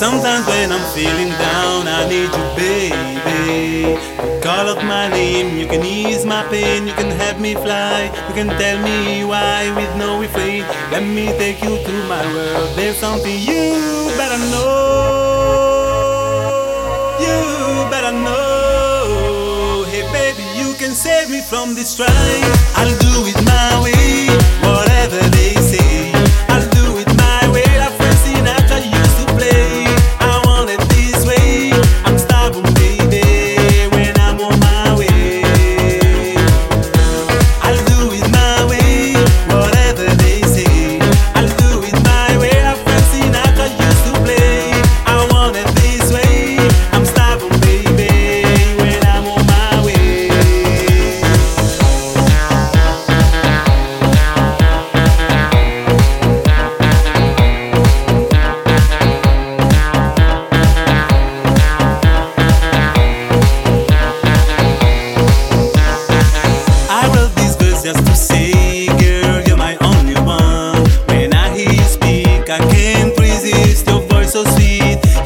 Sometimes when I'm feeling down, I need you, baby. You call out my name, you can ease my pain, you can help me fly, you can tell me why with no refrain. Let me take you to my world. There's something you better know. You better know. Hey baby, you can save me from this trying. I'll do it my way, whatever they say.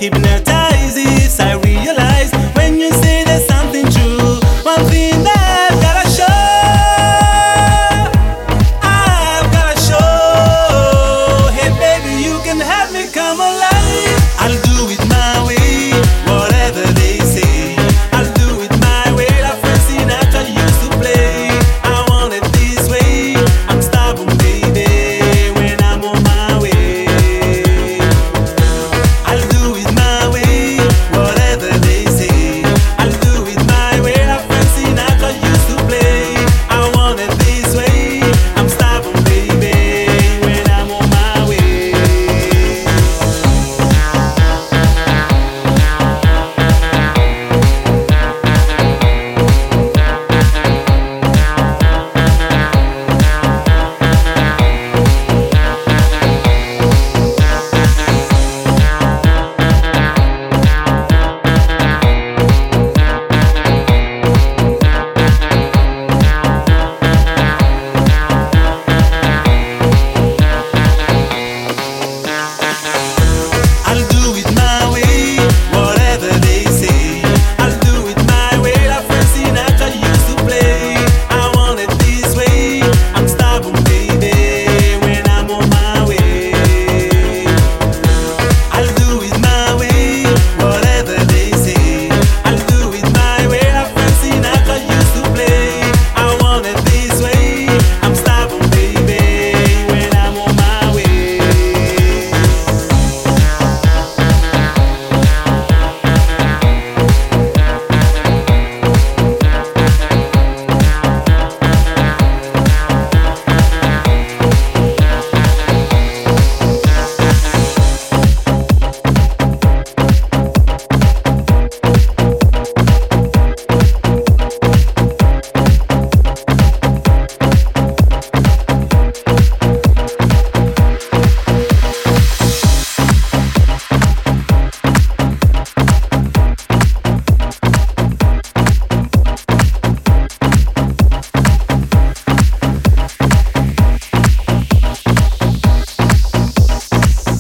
Keep